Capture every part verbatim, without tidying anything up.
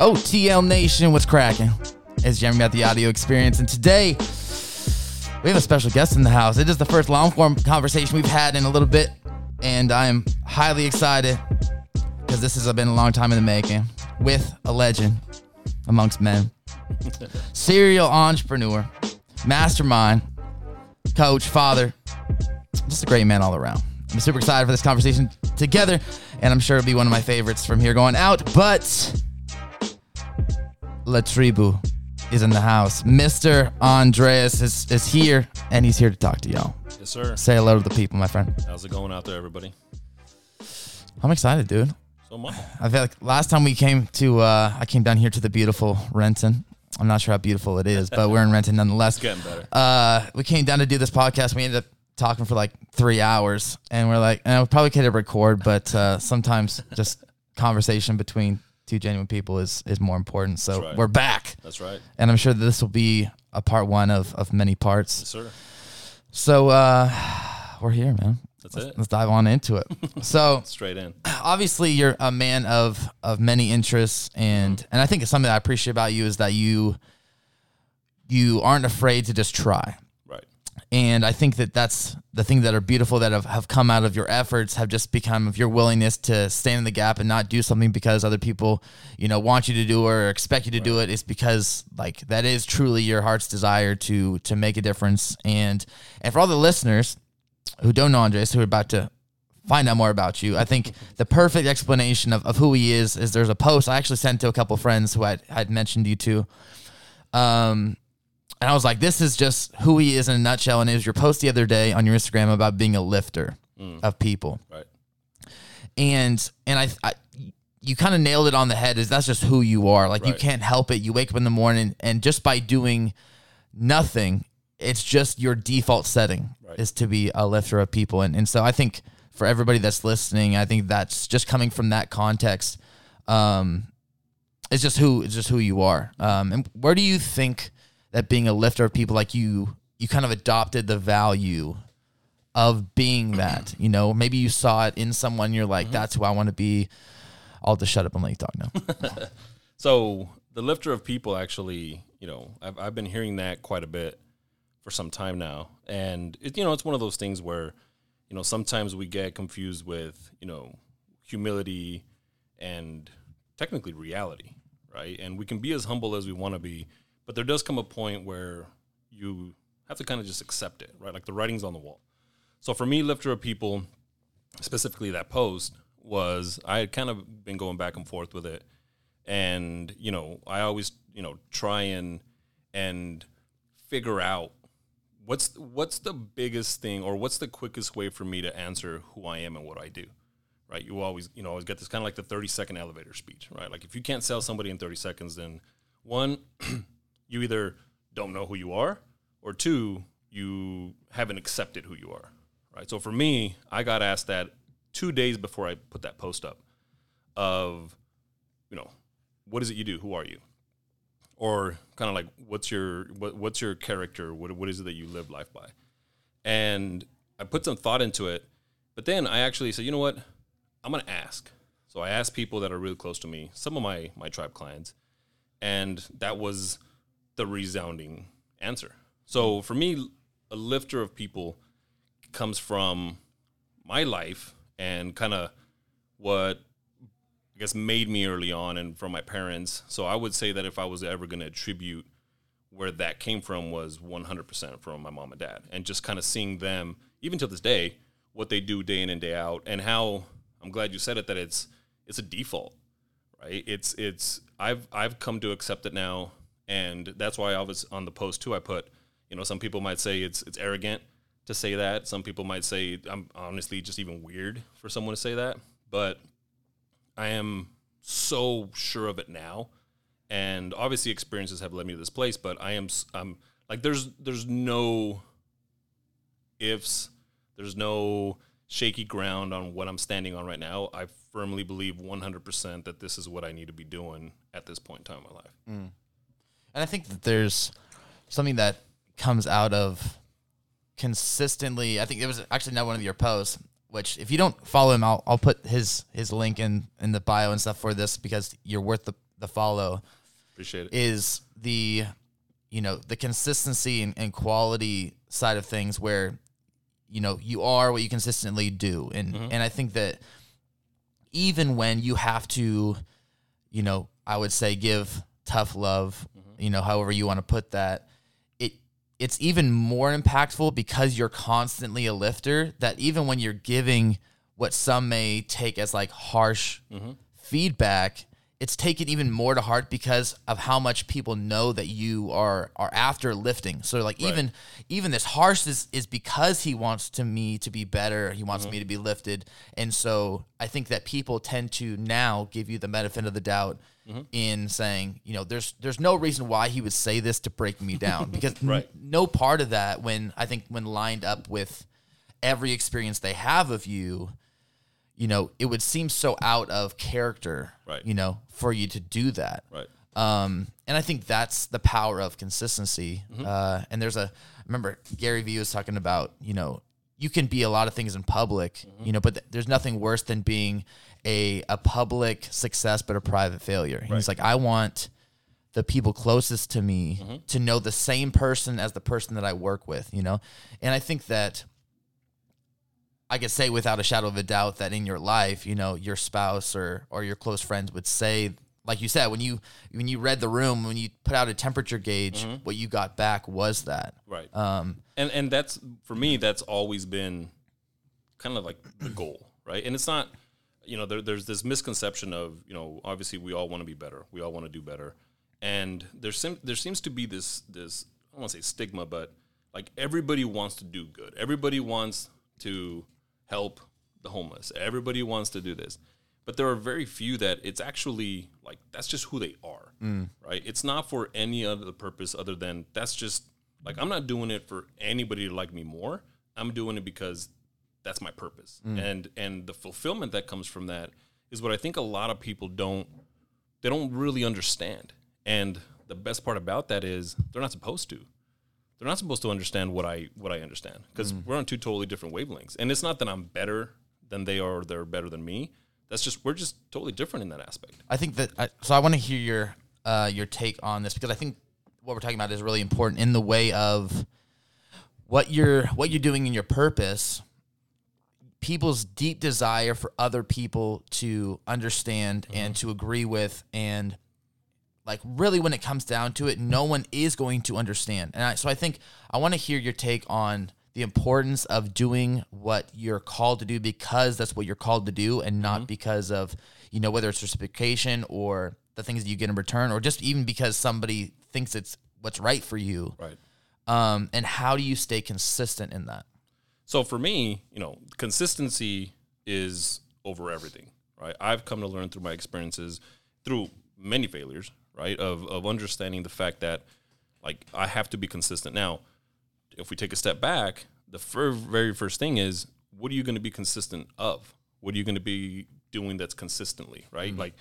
O T L Nation, what's cracking? It's Jeremy at the Audio Experience, and today we have a special guest in the house. It is the first long-form conversation we've had in a little bit, and I am highly excited because this has been a long time in the making with a legend amongst men, serial entrepreneur, mastermind, coach, father, just a great man all around. I'm super excited for this conversation together, and I'm sure it'll be one of my favorites from here going out, but La Tribu is in the house. Mister Andres is, is here, and he's here to talk to y'all. Yes, sir. Say hello to the people, my friend. How's it going out there, everybody? I'm excited, dude. So much. I feel like last time we came to, uh, I came down here to the beautiful Renton. I'm not sure how beautiful it is, but we're in Renton nonetheless. It's getting better. Uh, we came down to do this podcast. We ended up talking for like three hours, and we're like, and we probably could have record, but uh, sometimes just conversation between two genuine people is is more important. So right. We're back. That's right. And I'm sure that this will be a part one of, of many parts. Yes, sir. So uh, we're here, man. That's let's, it. Let's dive on into it. So straight in. Obviously, you're a man of of many interests, and mm-hmm. and I think it's something that I appreciate about you is that you you aren't afraid to just try. Right. And I think that that's the thing that are beautiful that have, have come out of your efforts have just become of your willingness to stand in the gap and not do something because other people, you know, want you to do it or expect you to right. do it. It's because like that is truly your heart's desire to, to make a difference. And, and for all the listeners who don't know Andres, who are about to find out more about you, I think the perfect explanation of, of who he is, is there's a post I actually sent to a couple friends who I had mentioned you to. Um, And I was like, this is just who he is in a nutshell. And it was your post the other day on your Instagram about being a lifter mm. of people. Right. And and I, I you kind of nailed it on the head. Is that's just who you are. Like right. you can't help it. You wake up in the morning and just by doing nothing, it's just your default setting right. is to be a lifter of people. And and so I think for everybody that's listening, I think that's just coming from that context. Um, it's just who it's just who you are. Um, and where do you think that being a lifter of people, like you, you kind of adopted the value of being that, you know, maybe you saw it in someone, you're like, mm-hmm. that's who I want to be. I'll just shut up and let you talk now. So the lifter of people actually, you know, I've, I've been hearing that quite a bit for some time now. And it, you know, it's one of those things where, you know, sometimes we get confused with, you know, humility and technically reality. Right. And we can be as humble as we want to be, but there does come a point where you have to kind of just accept it, right? Like the writing's on the wall. So for me, lifter of people, specifically that post, was I had kind of been going back and forth with it. And, you know, I always, you know, try and and figure out what's what's the biggest thing or what's the quickest way for me to answer who I am and what I do, right? You always, you know, always get this kind of like the thirty-second elevator speech, right? Like if you can't sell somebody in thirty seconds, then one... you either don't know who you are or two, you haven't accepted who you are, right? So for me, I got asked that two days before I put that post up of, you know, what is it you do? Who are you? Or kind of like, what's your, what, what's your character? What, what is it that you live life by? And I put some thought into it, but then I actually said, you know what? I'm going to ask. So I asked people that are really close to me, some of my, my tribe clients, and that was the resounding answer. So for me, a lifter of people comes from my life and kind of what I guess made me early on and from my parents. So I would say that if I was ever going to attribute where that came from was one hundred percent from my mom and dad, and just kind of seeing them, even to this day, what they do day in and day out, and how I'm glad you said it, that it's, it's a default, right? It's, it's, I've, I've come to accept it now. And that's why I was on the post too. I put, you know, some people might say it's it's arrogant to say that. Some people might say I'm honestly just even weird for someone to say that. But I am so sure of it now. And obviously experiences have led me to this place, but I am I'm like there's there's no ifs, there's no shaky ground on what I'm standing on right now. I firmly believe one hundred percent that this is what I need to be doing at this point in time in my life. Mm. And I think that there's something that comes out of consistently. I think it was actually not one of your posts, which if you don't follow him, I'll, I'll put his, his link in, in the bio and stuff for this because you're worth the the follow. Appreciate it. Is the, you know, the consistency and, and quality side of things where, you know, you are what you consistently do. And, mm-hmm. and I think that even when you have to, you know, I would say give tough love, mm-hmm. you know, however you want to put that, it it's even more impactful because you're constantly a lifter, that even when you're giving what some may take as like harsh mm-hmm. feedback, it's taken even more to heart because of how much people know that you are are after lifting. So like right. even even this harshness is, is because he wants to me to be better. He wants mm-hmm. me to be lifted. And so I think that people tend to now give you the benefit of the doubt mm-hmm. in saying, you know, there's there's no reason why he would say this to break me down. Because right. n- no part of that, when I think when lined up with every experience they have of you, you know, it would seem so out of character, right. you know, for you to do that. Right. Um, and I think that's the power of consistency. Mm-hmm. Uh, and there's a, I remember Gary Vee was talking about, you know, you can be a lot of things in public, mm-hmm. you know, but th- there's nothing worse than being a, a public success, but a private failure. Right. He's like, I want the people closest to me mm-hmm. to know the same person as the person that I work with, you know? And I think that, I could say without a shadow of a doubt that in your life, you know, your spouse or, or your close friends would say, like you said, when you when you read the room, when you put out a temperature gauge, mm-hmm. what you got back was that. Right. Um, and and that's, for me, that's always been kind of like the goal, right? And it's not, you know, there, there's this misconception of, you know, obviously we all want to be better. We all want to do better. And there, sim- there seems to be this, this, I don't want to say stigma, but like everybody wants to do good. Everybody wants to help the homeless. Everybody wants to do this. But there are very few that it's actually like, that's just who they are, mm. right? It's not for any other purpose other than that's just like, I'm not doing it for anybody to like me more. I'm doing it because that's my purpose. Mm. And, and the fulfillment that comes from that is what I think a lot of people don't, they don't really understand. And the best part about that is they're not supposed to. They're not supposed to understand what I what I understand because mm. we're on two totally different wavelengths. And it's not that I'm better than they are or they're better than me. That's just, we're just totally different in that aspect. I think that, I, so I want to hear your uh, your take on this because I think what we're talking about is really important in the way of what you're, what you're doing in your purpose, people's deep desire for other people to understand mm. and to agree with, and like really when it comes down to it, no one is going to understand. And I, so I think I want to hear your take on the importance of doing what you're called to do because that's what you're called to do and not mm-hmm. because of, you know, whether it's reciprocation or the things that you get in return or just even because somebody thinks it's what's right for you. Right. Um, and how do you stay consistent in that? So for me, you know, consistency is over everything, right? I've come to learn through my experiences, through many failures, right, of of understanding the fact that, like, I have to be consistent. Now, if we take a step back, the fir- very first thing is, what are you going to be consistent of? What are you going to be doing that's consistently, right? Mm-hmm. Like,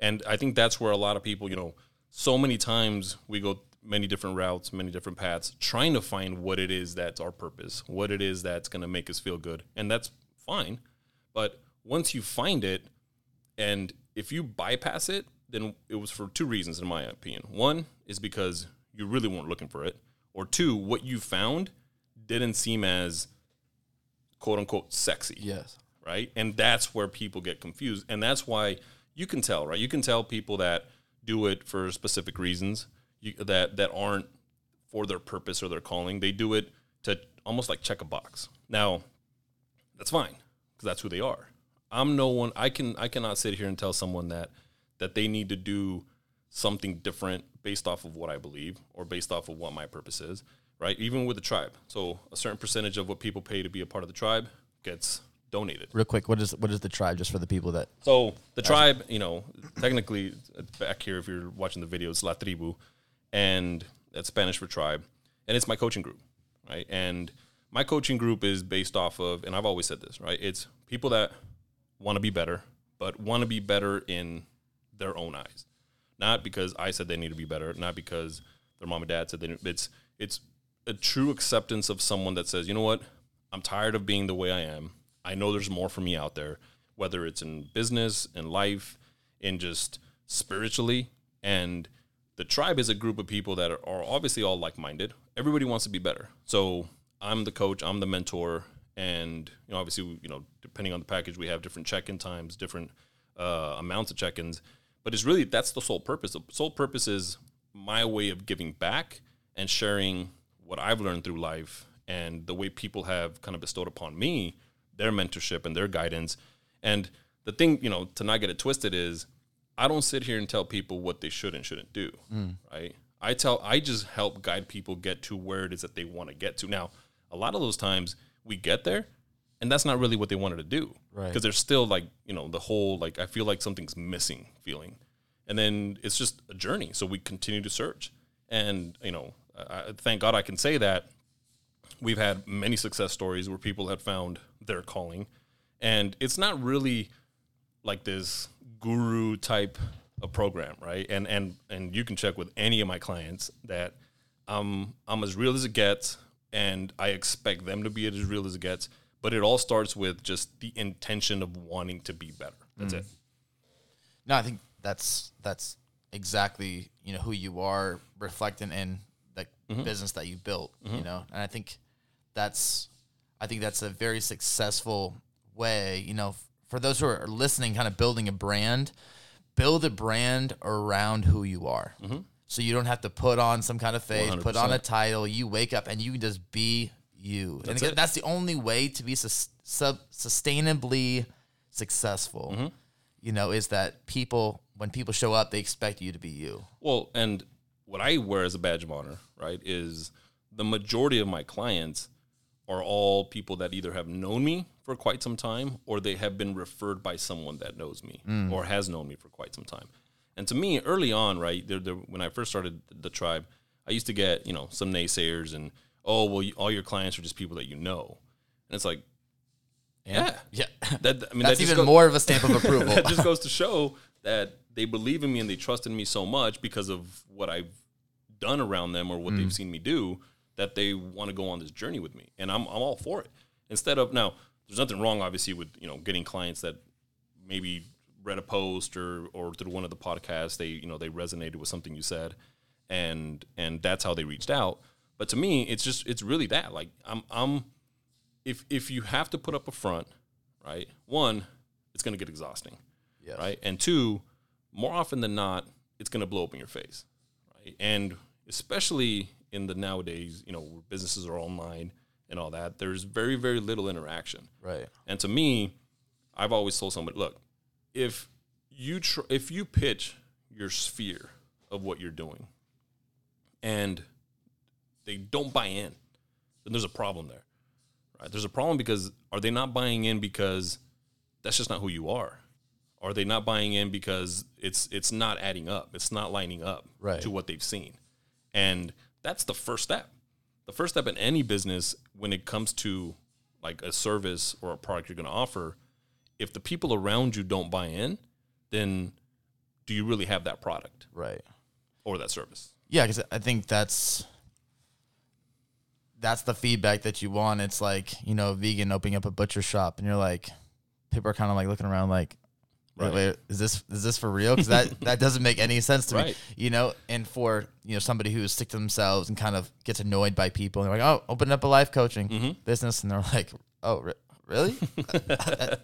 and I think that's where a lot of people, you know, so many times we go many different routes, many different paths, trying to find what it is that's our purpose, what it is that's going to make us feel good. And that's fine. But once you find it, and if you bypass it, then it was for two reasons, in my opinion. One is because you really weren't looking for it. Or two, what you found didn't seem as, quote-unquote, sexy. Yes. Right? And that's where people get confused. And that's why you can tell, right? You can tell people that do it for specific reasons you, that, that aren't for their purpose or their calling. They do it to almost like check a box. Now, that's fine because that's who they are. I'm no one. I can I cannot sit here and tell someone that, that they need to do something different based off of what I believe or based off of what my purpose is, right? Even with the tribe. So a certain percentage of what people pay to be a part of the tribe gets donated. Real quick, what is what is the tribe, just for the people that... So the tribe, you know, technically back here, if you're watching the video, it's La Tribu, and that's Spanish for tribe, and it's my coaching group, right? And my coaching group is based off of, and I've always said this, right? It's people that want to be better, but want to be better in their own eyes, not because I said they need to be better, not because their mom and dad said they need. It's it's a true acceptance of someone that says, you know what, I'm tired of being the way I am. I know there's more for me out there, whether it's in business, in life, in just spiritually, And the tribe is a group of people that are, are obviously all like-minded. Everybody wants to be better. So I'm the coach, I'm the mentor, and you know, obviously, you know, depending on the package, we have different check-in times, different uh, amounts of check-ins. But it's really, that's the sole purpose. The sole purpose is my way of giving back and sharing what I've learned through life and the way people have kind of bestowed upon me their mentorship and their guidance. And the thing, you know, to not get it twisted is I don't sit here and tell people what they should and shouldn't do, mm. right? I tell, I just help guide people get to where it is that they want to get to. Now, a lot of those times we get there and that's not really what they wanted to do, right? Because there's still like, you know, the whole, like, I feel like something's missing feeling. And then it's just a journey. So we continue to search. And, you know, I, thank God I can say that we've had many success stories where people have found their calling. And it's not really like this guru type of program, right? And and and you can check with any of my clients that um, I'm as real as it gets, and I expect them to be as real as it gets. But it all starts with just the intention of wanting to be better. That's mm. it. No, I think that's that's exactly, you know, who you are reflecting in the mm-hmm. business that you built, mm-hmm. you know. And I think that's I think that's a very successful way, you know, for those who are listening, kind of building a brand, build a brand around who you are. Mm-hmm. So you don't have to put on some kind of face, one hundred percent. Put on a title. You wake up and you can just be you. That's and it. That's the only way to be sus- sub- sustainably successful, mm-hmm. you know, is that people, when people show up, they expect you to be you. Well, and what I wear as a badge of honor, right, is the majority of my clients are all people that either have known me for quite some time or they have been referred by someone that knows me mm. or has known me for quite some time. And to me, early on, right, they're, they're, when I first started the tribe, I used to get, you know, some naysayers and, oh, well, you, all your clients are just people that you know. And it's like, yeah. Yeah. yeah. That, I mean, That's that even goes, more of a stamp of approval. That just goes to show that they believe in me and they trust in me so much because of what I've done around them or what mm. they've seen me do, that they want to go on this journey with me. And I'm I'm all for it. Instead of, now, there's nothing wrong, obviously, with, you know, getting clients that maybe read a post or or through one of the podcasts, they, you know, they resonated with something you said, and and that's how they reached out. But to me, it's just, it's really that. Like, I'm, I'm if if you have to put up a front, right, one, it's going to get exhausting, yes. right? And two, more often than not, it's going to blow up in your face, right? And especially in the nowadays, you know, where businesses are online and all that, there's very, very little interaction. Right. And to me, I've always told somebody, look, if you tr- if you pitch your sphere of what you're doing and they don't buy in, then there's a problem there. Right? There's a problem because are they not buying in because that's just not who you are? Are they not buying in because it's it's not adding up? It's not lining up right. to what they've seen. And that's the first step. The first step in any business when it comes to like a service or a product you're going to offer, if the people around you don't buy in, then do you really have that product? Right. Or that service? Yeah, because I think that's that's the feedback that you want. It's like, you know, a vegan opening up a butcher shop and you're like, people are kind of like looking around like, Right. Wait, wait, is this is this for real? Because that, that doesn't make any sense to right. me, you know. And for you know somebody who's sick to themselves and kind of gets annoyed by people, and they're like, "Oh, open up a life coaching mm-hmm. business," and they're like, "Oh, re- really?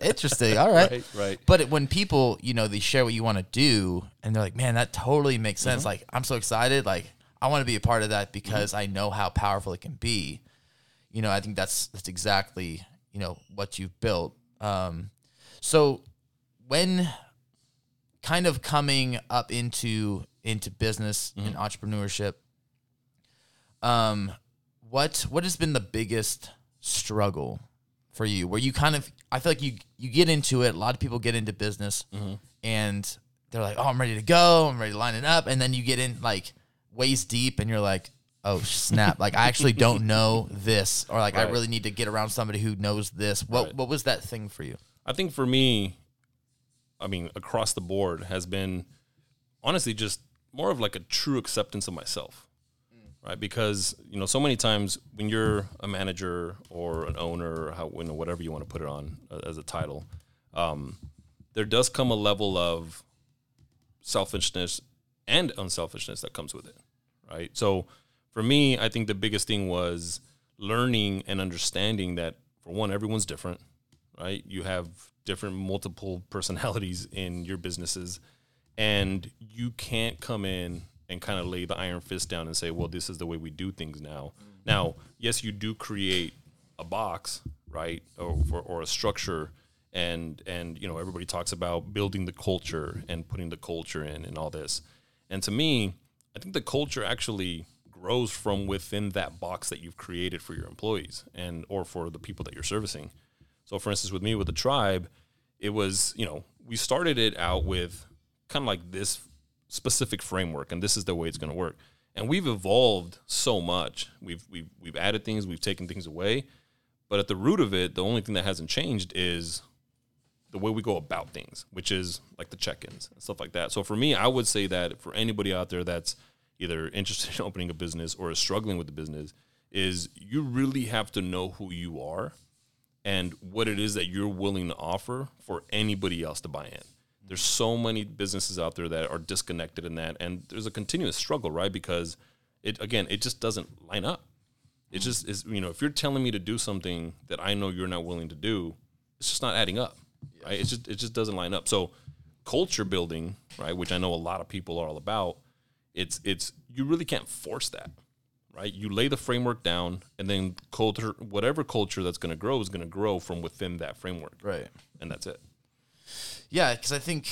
Interesting. All right, right." right. But it, when people, you know, they share what you want to do, and they're like, "Man, that totally makes sense." Mm-hmm. Like, I'm so excited. Like, I want to be a part of that because mm-hmm. I know how powerful it can be. You know, I think that's that's exactly you know what you've built. Um, so. When kind of coming up into into business mm-hmm. and entrepreneurship, um, what what has been the biggest struggle for you? Where you kind of, I feel like you you get into it. A lot of people get into business mm-hmm. and they're like, "Oh, I'm ready to go. I'm ready to line it up." And then you get in like waist deep, and you're like, "Oh snap! Like I actually don't know this, or like right. I really need to get around somebody who knows this." What right. what was that thing for you? I think for me, I mean, across the board has been honestly just more of like a true acceptance of myself, mm. right? Because, you know, so many times when you're a manager or an owner, or how, you know, whatever you want to put it on uh, as a title, um, there does come a level of selfishness and unselfishness that comes with it, right? So for me, I think the biggest thing was learning and understanding that, for one, everyone's different, right? You have different multiple personalities in your businesses, and you can't come in and kind of lay the iron fist down and say, well, this is the way we do things now. Mm-hmm. Now, yes, you do create a box, right, or, or, or a structure, and, and, you know, everybody talks about building the culture and putting the culture in and all this. And to me, I think the culture actually grows from within that box that you've created for your employees and or for the people that you're servicing. So, for instance, with me, with the tribe, it was, you know, we started it out with kind of like this specific framework, and this is the way it's going to work. And we've evolved so much. We've we've we've added things, we've taken things away, but at the root of it, the only thing that hasn't changed is the way we go about things, which is like the check-ins and stuff like that. So for me, I would say that for anybody out there that's either interested in opening a business or is struggling with the business, is you really have to know who you are and what it is that you're willing to offer for anybody else to buy in. There's so many businesses out there that are disconnected in that, and there's a continuous struggle, right? Because it, again, it just doesn't line up. It just is, you know, if you're telling me to do something that I know you're not willing to do, it's just not adding up, right? It's just, it just doesn't line up. So culture building, right, which I know a lot of people are all about, it's, it's, you really can't force that, right? You lay the framework down, and then culture, whatever culture that's going to grow is going to grow from within that framework. Right. And that's it. Yeah, because I think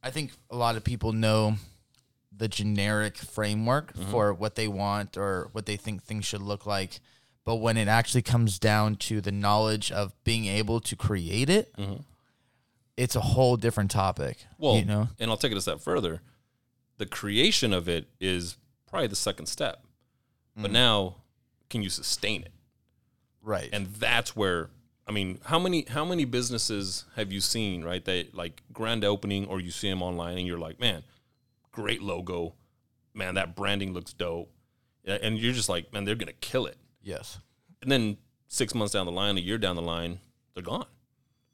I think a lot of people know the generic framework mm-hmm. for what they want or what they think things should look like. But when it actually comes down to the knowledge of being able to create it, mm-hmm. it's a whole different topic. Well, you know? And I'll take it a step further. The creation of it is probably the second step. Mm-hmm. But now, can you sustain it? Right. And that's where... I mean, how many how many businesses have you seen, right, that, like, grand opening, or you see them online and you're like, man, great logo. Man, that branding looks dope. And you're just like, man, they're going to kill it. Yes. And then six months down the line, a year down the line, they're gone.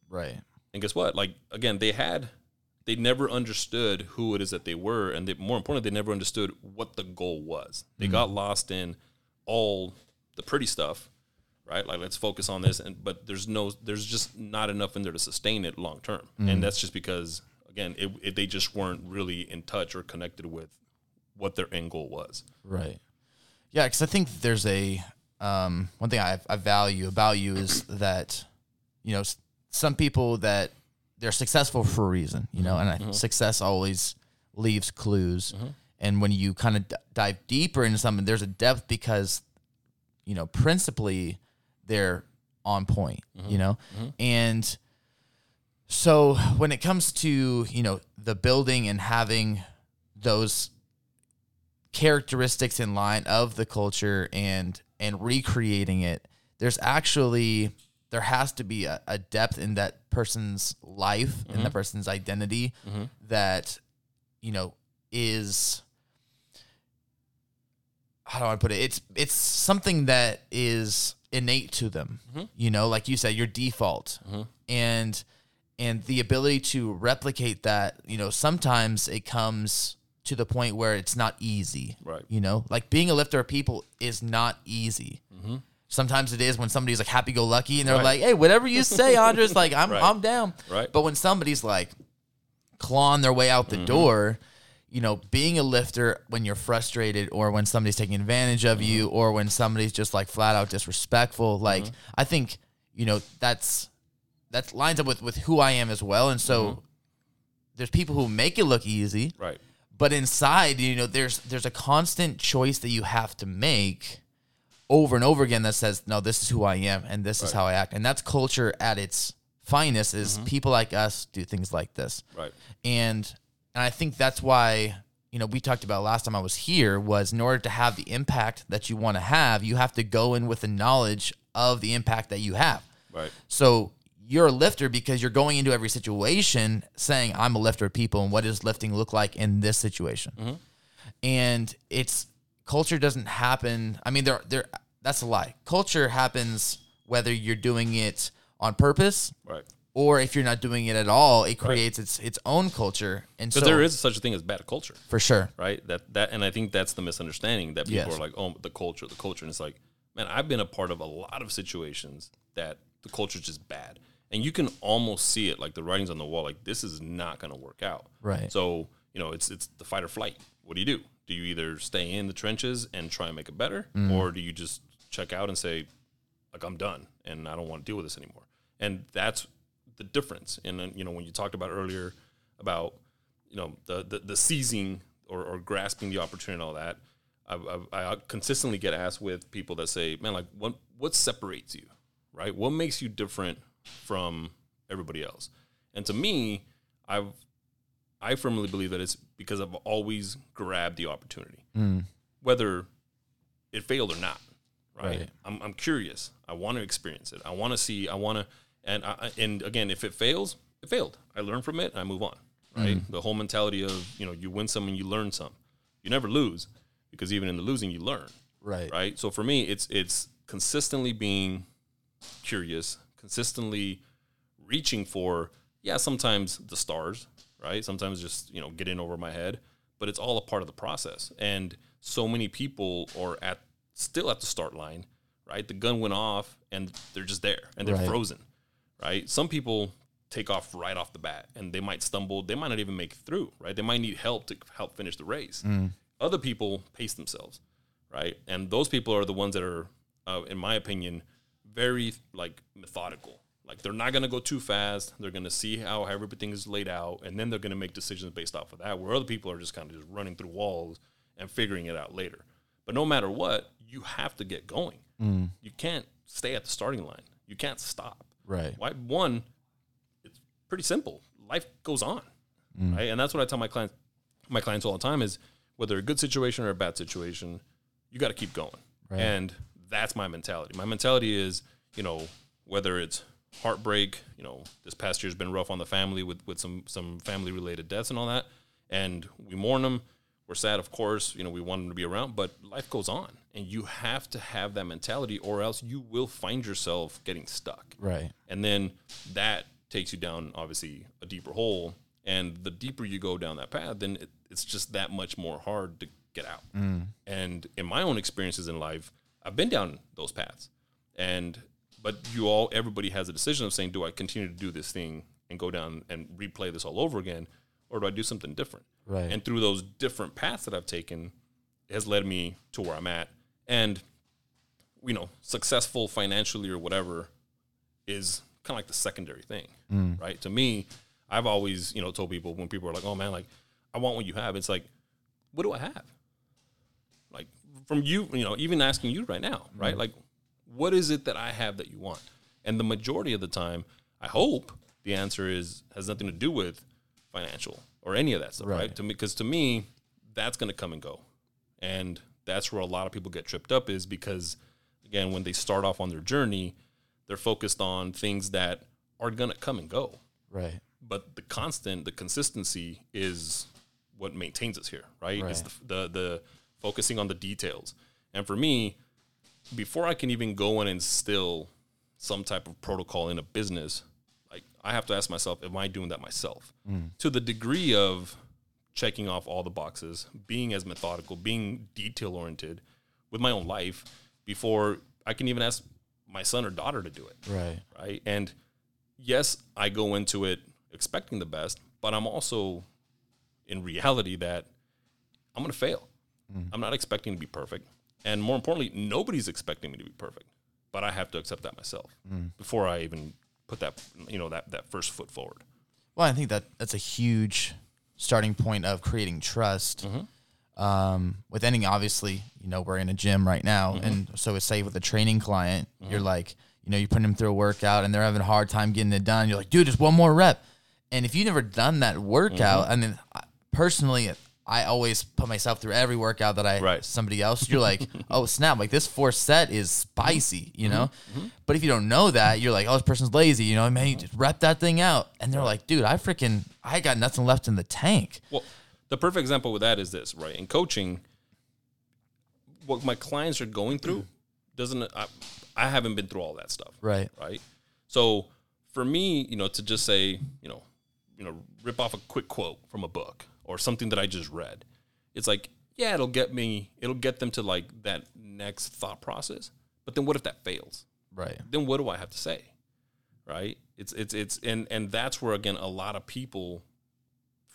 Right. And guess what? Like, again, they had, they never understood who it is that they were. And they, more importantly, they never understood what the goal was. They mm-hmm. got lost in all the pretty stuff. Right, like let's focus on this, and but there's no, there's just not enough in there to sustain it long term, mm-hmm. and that's just because again, it, it, they just weren't really in touch or connected with what their end goal was. Right. Yeah, because I think there's a um, one thing I, I value about you is that, you know, some people that they're successful for a reason, you know, and I, mm-hmm. success always leaves clues, mm-hmm. and when you kind of d- dive deeper into something, there's a depth because, you know, principally. They're on point, mm-hmm. you know? Mm-hmm. And so when it comes to, you know, the building and having those characteristics in line of the culture and, and recreating it, there's actually, there has to be a, a depth in that person's life mm-hmm. and that person's identity mm-hmm. that, you know, is, how do I put it? It's, it's something that is innate to them, mm-hmm. you know, like you said, your default mm-hmm. and, and the ability to replicate that, you know, sometimes it comes to the point where it's not easy, right? You know, like being a lifter of people is not easy. Mm-hmm. Sometimes it is when somebody's like happy go lucky and they're right. like, hey, whatever you say, Andres, like I'm, right. I'm down. Right. But when somebody's like clawing their way out the mm-hmm. door, you know, being a lifter when you're frustrated or when somebody's taking advantage of mm-hmm. you or when somebody's just like flat out disrespectful, like mm-hmm. I think, you know, that's, that lines up with, with who I am as well. And so mm-hmm. there's people who make it look easy, right? But inside, you know, there's, there's a constant choice that you have to make over and over again that says, no, this is who I am. And this right. is how I act. And that's culture at its finest is mm-hmm. people like us do things like this. Right. And, And I think that's why, you know, we talked about last time I was here was in order to have the impact that you want to have, you have to go in with the knowledge of the impact that you have. Right. So you're a lifter because you're going into every situation saying, I'm a lifter of people and what does lifting look like in this situation? Mm-hmm. And it's culture doesn't happen. I mean, there, there, that's a lie. Culture happens whether you're doing it on purpose. Right. Or if you're not doing it at all, it creates right. its its own culture. And but so, there is such a thing as bad culture. For sure. Right? That that and I think that's the misunderstanding that people yes. are like, oh, the culture, the culture. And it's like, man, I've been a part of a lot of situations that the culture's just bad. And you can almost see it, like the writing's on the wall, like this is not going to work out. Right. So, you know, it's it's the fight or flight. What do you do? Do you either stay in the trenches and try and make it better? Mm. Or do you just check out and say, like, I'm done and I don't want to deal with this anymore? And that's the difference. And then, you know, when you talked about earlier about, you know, the the, the seizing or, or grasping the opportunity and all that, I've, I've, I consistently get asked with people that say, man, like what what separates you, right? What makes you different from everybody else? And to me, I've I firmly believe that it's because I've always grabbed the opportunity, mm. whether it failed or not, right? right. I'm, I'm curious. I want to experience it. I want to see. I want to. And I, and again, if it fails, it failed. I learn from it and I move on, right? Mm. The whole mentality of, you know, you win some and you learn some. You never lose because even in the losing, you learn. Right. Right? So for me, it's it's consistently being curious, consistently reaching for, yeah, sometimes the stars, right? Sometimes just, you know, get in over my head, but it's all a part of the process. And so many people are at still at the start line, right? The gun went off and they're just there and they're right. frozen. Right. Some people take off right off the bat and they might stumble. They might not even make it through. Right. They might need help to help finish the race. Mm. Other people pace themselves. Right. And those people are the ones that are, uh, in my opinion, very like methodical. Like they're not going to go too fast. They're going to see how everything is laid out. And then they're going to make decisions based off of that, where other people are just kind of just running through walls and figuring it out later. But no matter what, you have to get going. Mm. You can't stay at the starting line. You can't stop. Right. Why? One, it's pretty simple. Life goes on, mm. right? And that's what I tell my clients, my clients all the time is whether a good situation or a bad situation, you got to keep going. Right. And that's my mentality. My mentality is, you know, whether it's heartbreak, you know, this past year's been rough on the family with, with some some family related deaths and all that, and we mourn them. We're sad, of course. You know, we want them to be around, but life goes on, and you have to have that mentality, or else you will find yourself getting stuck. Right. And then that takes you down, obviously, a deeper hole. And the deeper you go down that path, then it, it's just that much more hard to get out. Mm. And in my own experiences in life, I've been down those paths. And but you all, everybody has a decision of saying, do I continue to do this thing and go down and replay this all over again? Or do I do something different? Right. And through those different paths that I've taken, it has led me to where I'm at. And, you know, successful financially or whatever is kind of like the secondary thing, mm. right? To me, I've always, you know, told people when people are like, oh, man, like, I want what you have. It's like, what do I have? Like, from you, you know, even asking you right now, right? Mm. Like, what is it that I have that you want? And the majority of the time, I hope the answer is has nothing to do with financial or any of that stuff, right? right? To me, because to me, that's going to come and go, and that's where a lot of people get tripped up is because, again, when they start off on their journey, they're focused on things that are going to come and go, right? But the constant, the consistency is what maintains us here, right? right. It's the, the the focusing on the details, and for me, before I can even go in and instill some type of protocol in a business, I have to ask myself, am I doing that myself? Mm. To the degree of checking off all the boxes, being as methodical, being detail-oriented with my own life before I can even ask my son or daughter to do it. Right. Right. And yes, I go into it expecting the best, but I'm also in reality that I'm going to fail. Mm. I'm not expecting to be perfect. And more importantly, nobody's expecting me to be perfect, but I have to accept that myself mm. before I even put that, you know, that, that first foot forward. Well, I think that that's a huge starting point of creating trust. Mm-hmm. Um, with any, obviously, you know, we're in a gym right now. Mm-hmm. And so it's say with a training client, mm-hmm. you're like, you know, you put them through a workout and they're having a hard time getting it done. You're like, dude, just one more rep. And if you've never done that workout, mm-hmm. I mean, I, personally, I always put myself through every workout that I, right. somebody else, you're like, oh snap, like this fourth set is spicy, you know? Mm-hmm. But if you don't know that, you're like, oh, this person's lazy, you know, man, you just rep that thing out. And they're like, dude, I freaking, I got nothing left in the tank. Well, the perfect example with that is this, right? In coaching, what my clients are going through doesn't, I, I haven't been through all that stuff. Right. Right. So for me, you know, to just say, you know, you know, rip off a quick quote from a book or something that I just read, it's like, yeah, it'll get me, it'll get them to like that next thought process. But then what if that fails? Right. Then what do I have to say? Right. It's, it's, it's, and, and that's where, again, a lot of people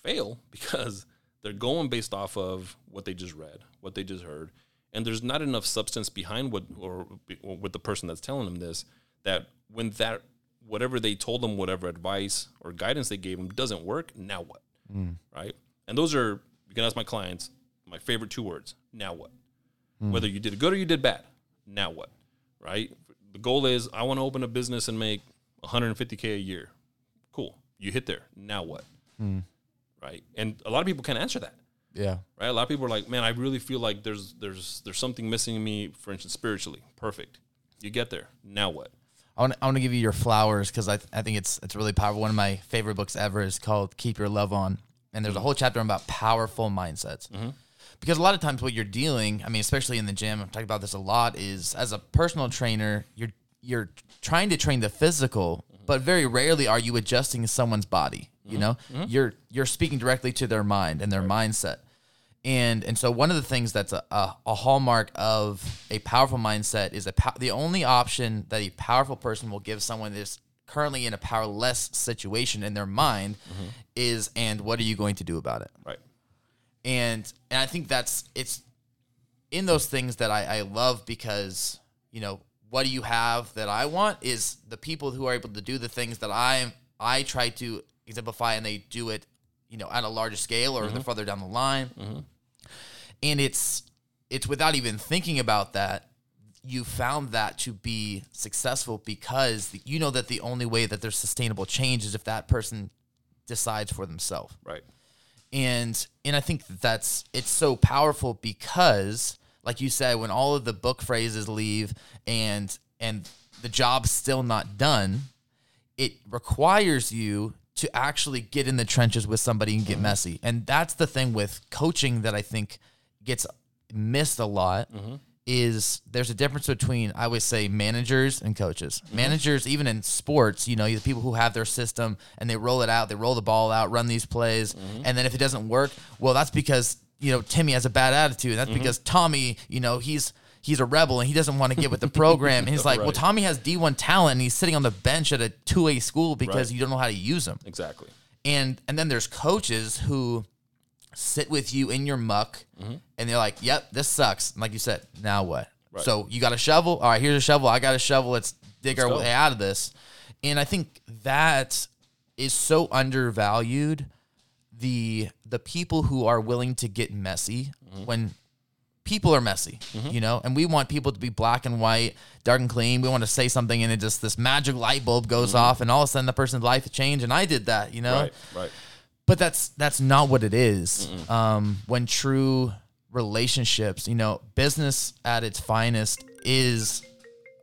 fail because they're going based off of what they just read, what they just heard. And there's not enough substance behind what, or, or with the person that's telling them this, that when that, whatever they told them, whatever advice or guidance they gave them doesn't work, now what? Mm. Right. And those are, you can ask my clients, my favorite two words, now what? Mm. Whether you did good or you did bad, now what? Right. The goal is I want to open a business and make one hundred fifty K a year. Cool. You hit there. Now what? Mm. Right. And a lot of people can't answer that. Yeah. Right. A lot of people are like, man, I really feel like there's, there's, there's something missing in me, for instance, spiritually. Perfect. You get there. Now what? I want to, I want to give you your flowers, because I th- I think it's it's really powerful. One of my favorite books ever is called Keep Your Love On. And there's mm-hmm. a whole chapter about powerful mindsets. Mm-hmm. Because a lot of times what you're dealing, I mean, especially in the gym, I'm talking about this a lot, is as a personal trainer, you're you're trying to train the physical, mm-hmm. but very rarely are you adjusting someone's body. Mm-hmm. You know, mm-hmm. you're you're speaking directly to their mind and their right. mindset. And and so one of the things that's a, a, a hallmark of a powerful mindset is a po- the only option that a powerful person will give someone that's currently in a powerless situation in their mind mm-hmm. is, and what are you going to do about it? Right. And and I think that's, it's in those things that I, I love, because, you know, what do you have that I want is the people who are able to do the things that I I try to exemplify, and they do it, you know, at a larger scale or mm-hmm. the further down the line. Mm-hmm. And it's it's without even thinking about that, you found that to be successful, because you know that the only way that there's sustainable change is if that person decides for themselves. Right. And and I think that's, it's so powerful, because, like you said, when all of the book phrases leave and and the job's still not done, it requires you to actually get in the trenches with somebody and get mm-hmm. messy. And that's the thing with coaching that I think gets missed a lot mm-hmm. is there's a difference between, I would say, managers and coaches. Mm-hmm. Managers, even in sports, you know, the people who have their system and they roll it out, they roll the ball out, run these plays. Mm-hmm. And then if it doesn't work, well, that's because, you know, Timmy has a bad attitude. And that's mm-hmm. because Tommy, you know, he's, he's a rebel and he doesn't want to get with the program. And he's like, right. well, Tommy has D one talent and he's sitting on the bench at a two A school because right. you don't know how to use him. Exactly. And and then there's coaches who sit with you in your muck mm-hmm. and they're like, yep, this sucks. And like you said, now what? Right. So you got a shovel? All right, here's a shovel. I got a shovel. Let's dig Let's our go. way out of this. And I think that is so undervalued, the the people who are willing to get messy mm-hmm. when – people are messy, mm-hmm. you know, and we want people to be black and white, dark and clean. We want to say something and it just, this magic light bulb goes mm-hmm. off and all of a sudden the person's life changed. And I did that, you know, right, right. but that's, that's not what it is. Mm-mm. Um, when true relationships, you know, business at its finest is,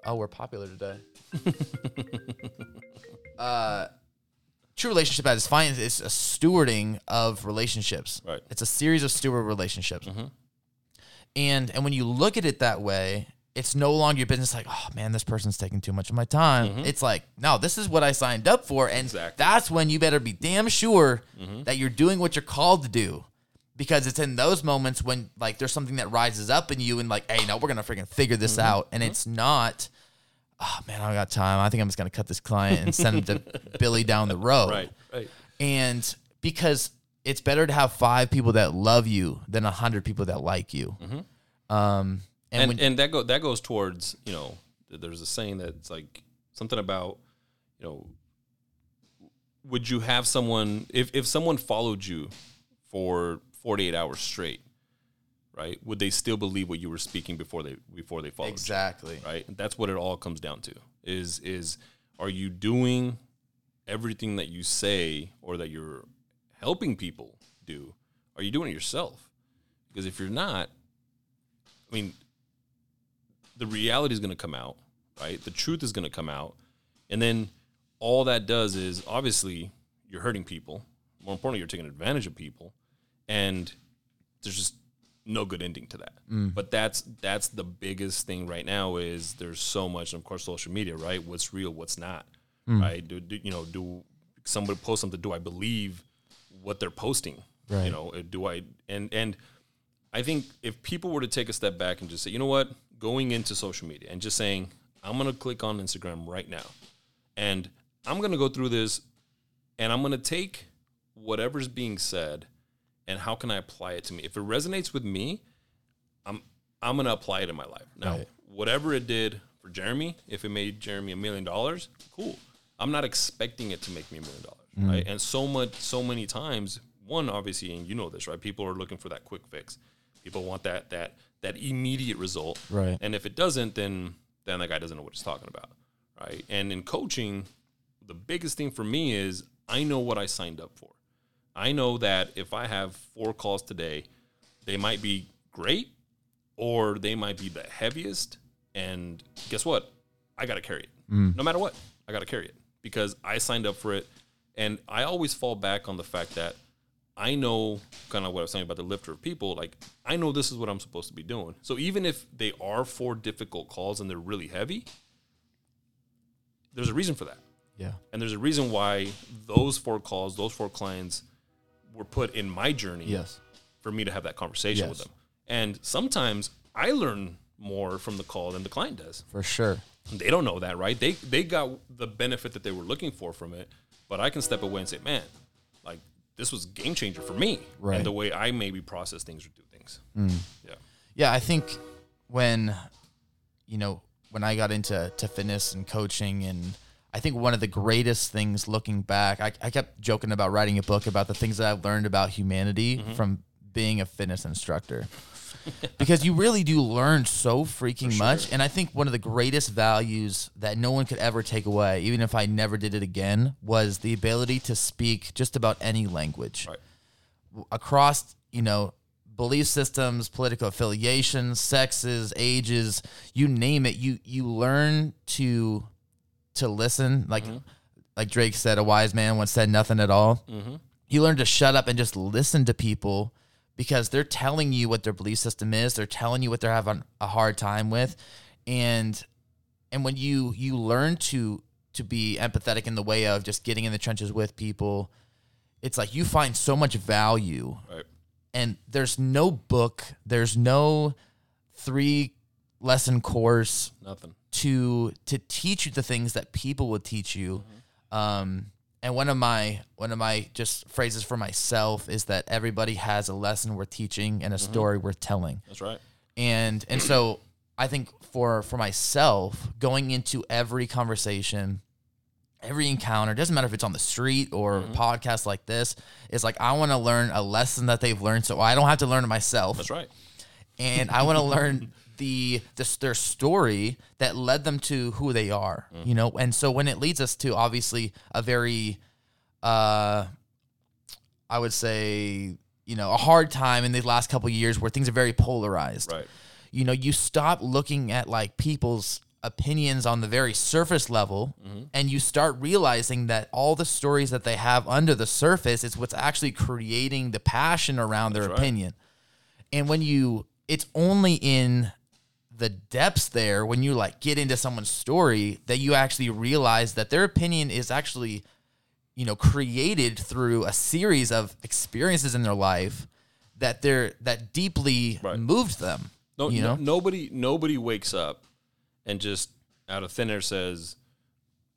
oh, we're popular today. uh, True relationship at its finest is a stewarding of relationships. Right. It's a series of steward relationships. Mm-hmm. And and when you look at it that way, it's no longer your business like, oh, man, this person's taking too much of my time. Mm-hmm. It's like, no, this is what I signed up for. And exactly. that's when you better be damn sure mm-hmm. that you're doing what you're called to do, because it's in those moments when, like, there's something that rises up in you and like, hey, no, we're going to freaking figure this mm-hmm. out. And mm-hmm. it's not, oh, man, I don't got time. I think I'm just going to cut this client and send him to Billy down the road. Right, right. And because it's better to have five people that love you than a hundred people that like you. Mm-hmm. Um, and and, when, and that go that goes towards, you know, there's a saying that's like something about, you know, would you have someone, if, if someone followed you for forty-eight hours straight, right? Would they still believe what you were speaking before they, before they followed exactly. you? Exactly. Right. And that's what it all comes down to is, is are you doing everything that you say or that you're helping people do? Are you doing it yourself? Because if you're not, I mean, the reality is going to come out, right? The truth is going to come out. And then all that does is obviously you're hurting people. More importantly, you're taking advantage of people. And there's just no good ending to that. Mm. But that's, that's the biggest thing right now is there's so much, and of course, social media, right? What's real, what's not, mm. right? Do, do you know? Do somebody post something? Do I believe what they're posting? Right. You know, do I? And and I think if people were to take a step back and just say, you know what, going into social media and just saying, I'm going to click on Instagram right now, and I'm going to go through this, and I'm going to take whatever's being said, and how can I apply it to me? If it resonates with me, I'm I'm going to apply it in my life. Now, right. whatever it did for Jeremy, if it made Jeremy a million dollars, cool. I'm not expecting it to make me a million dollars, mm. right? And so much, so many times, one, obviously, and you know this, right? People are looking for that quick fix. People want that that that immediate result. Right. And if it doesn't, then then that guy doesn't know what he's talking about, right? And in coaching, the biggest thing for me is I know what I signed up for. I know that if I have four calls today, they might be great or they might be the heaviest. And guess what? I got to carry it. Mm. No matter what, I got to carry it because I signed up for it. And I always fall back on the fact that I know kind of what I was saying about the lifter of people. Like, I know this is what I'm supposed to be doing. So even if they are four difficult calls and they're really heavy, there's a reason for that. Yeah. And there's a reason why those four calls, those four clients were put in my journey yes. for me to have that conversation yes. with them. And sometimes I learn more from the call than the client does. For sure. They don't know that, right? They they got the benefit that they were looking for from it, but I can step away and say, man, like this was a game changer for me. Right. And the way I maybe process things or do things. Mm. Yeah. Yeah, I think when, you know, when I got into to fitness and coaching and I think one of the greatest things looking back, I, I kept joking about writing a book about the things that I've learned about humanity mm-hmm. from being a fitness instructor. Because you really do learn so freaking sure. much. And I think one of the greatest values that no one could ever take away, even if I never did it again, was the ability to speak just about any language. Right. Across, you know, belief systems, political affiliations, sexes, ages, you name it, you you learn to... to listen, like mm-hmm. like Drake said, a wise man once said nothing at all. Mm-hmm. You learn to shut up and just listen to people because they're telling you what their belief system is. They're telling you what they're having a hard time with. And and when you you learn to to be empathetic in the way of just getting in the trenches with people, it's like you find so much value. Right. And there's no book, there's no three lesson course. Nothing. to to teach you the things that people would teach you. Mm-hmm. Um, and one of my one of my just phrases for myself is that everybody has a lesson worth teaching and a mm-hmm. story worth telling. That's right. And and so I think for for myself, going into every conversation, every encounter, doesn't matter if it's on the street or mm-hmm. a podcast like this, is like I want to learn a lesson that they've learned so I don't have to learn it myself. That's right. And I want to learn the this their story that led them to who they are, mm-hmm. you know? And so when it leads us to obviously a very, uh, I would say, you know, a hard time in the last couple of years where things are very polarized, right. you know, you stop looking at like people's opinions on the very surface level mm-hmm. and you start realizing that all the stories that they have under the surface is what's actually creating the passion around That's their right. opinion. And when you, it's only in the depths there when you like get into someone's story that you actually realize that their opinion is actually, you know, created through a series of experiences in their life that they're that deeply right. moved them. No, you know? no, nobody, nobody wakes up and just out of thin air says,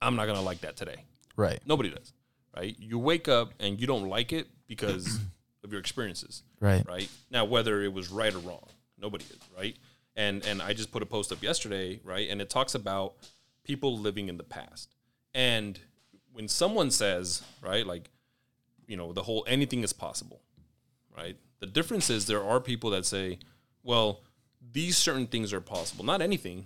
"I'm not gonna like that today." Right. Nobody does. Right. You wake up and you don't like it because of your experiences. Right. Right. Now, whether it was right or wrong. Nobody is, right? And and I just put a post up yesterday, right? And it talks about people living in the past. And when someone says, right, like, you know, the whole anything is possible, right? The difference is there are people that say, well, these certain things are possible. Not anything,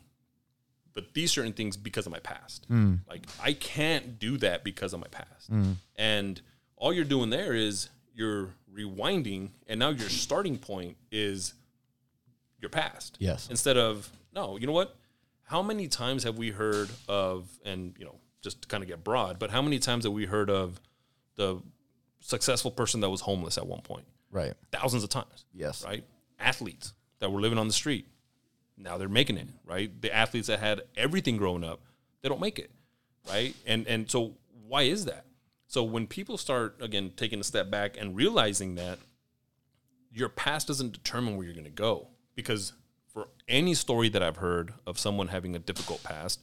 but these certain things because of my past. Mm. Like, I can't do that because of my past. Mm. And all you're doing there is you're rewinding, and now your starting point is your past. Yes. Instead of, no, you know what? How many times have we heard of, and, you know, just to kind of get broad, but how many times have we heard of the successful person that was homeless at one point? Right. Thousands of times. Yes. Right? Athletes that were living on the street. Now they're making it, right? The athletes that had everything growing up, they don't make it. right? And and so why is that? So when people start, again, taking a step back and realizing that your past doesn't determine where you're going to go, because for any story that I've heard of someone having a difficult past,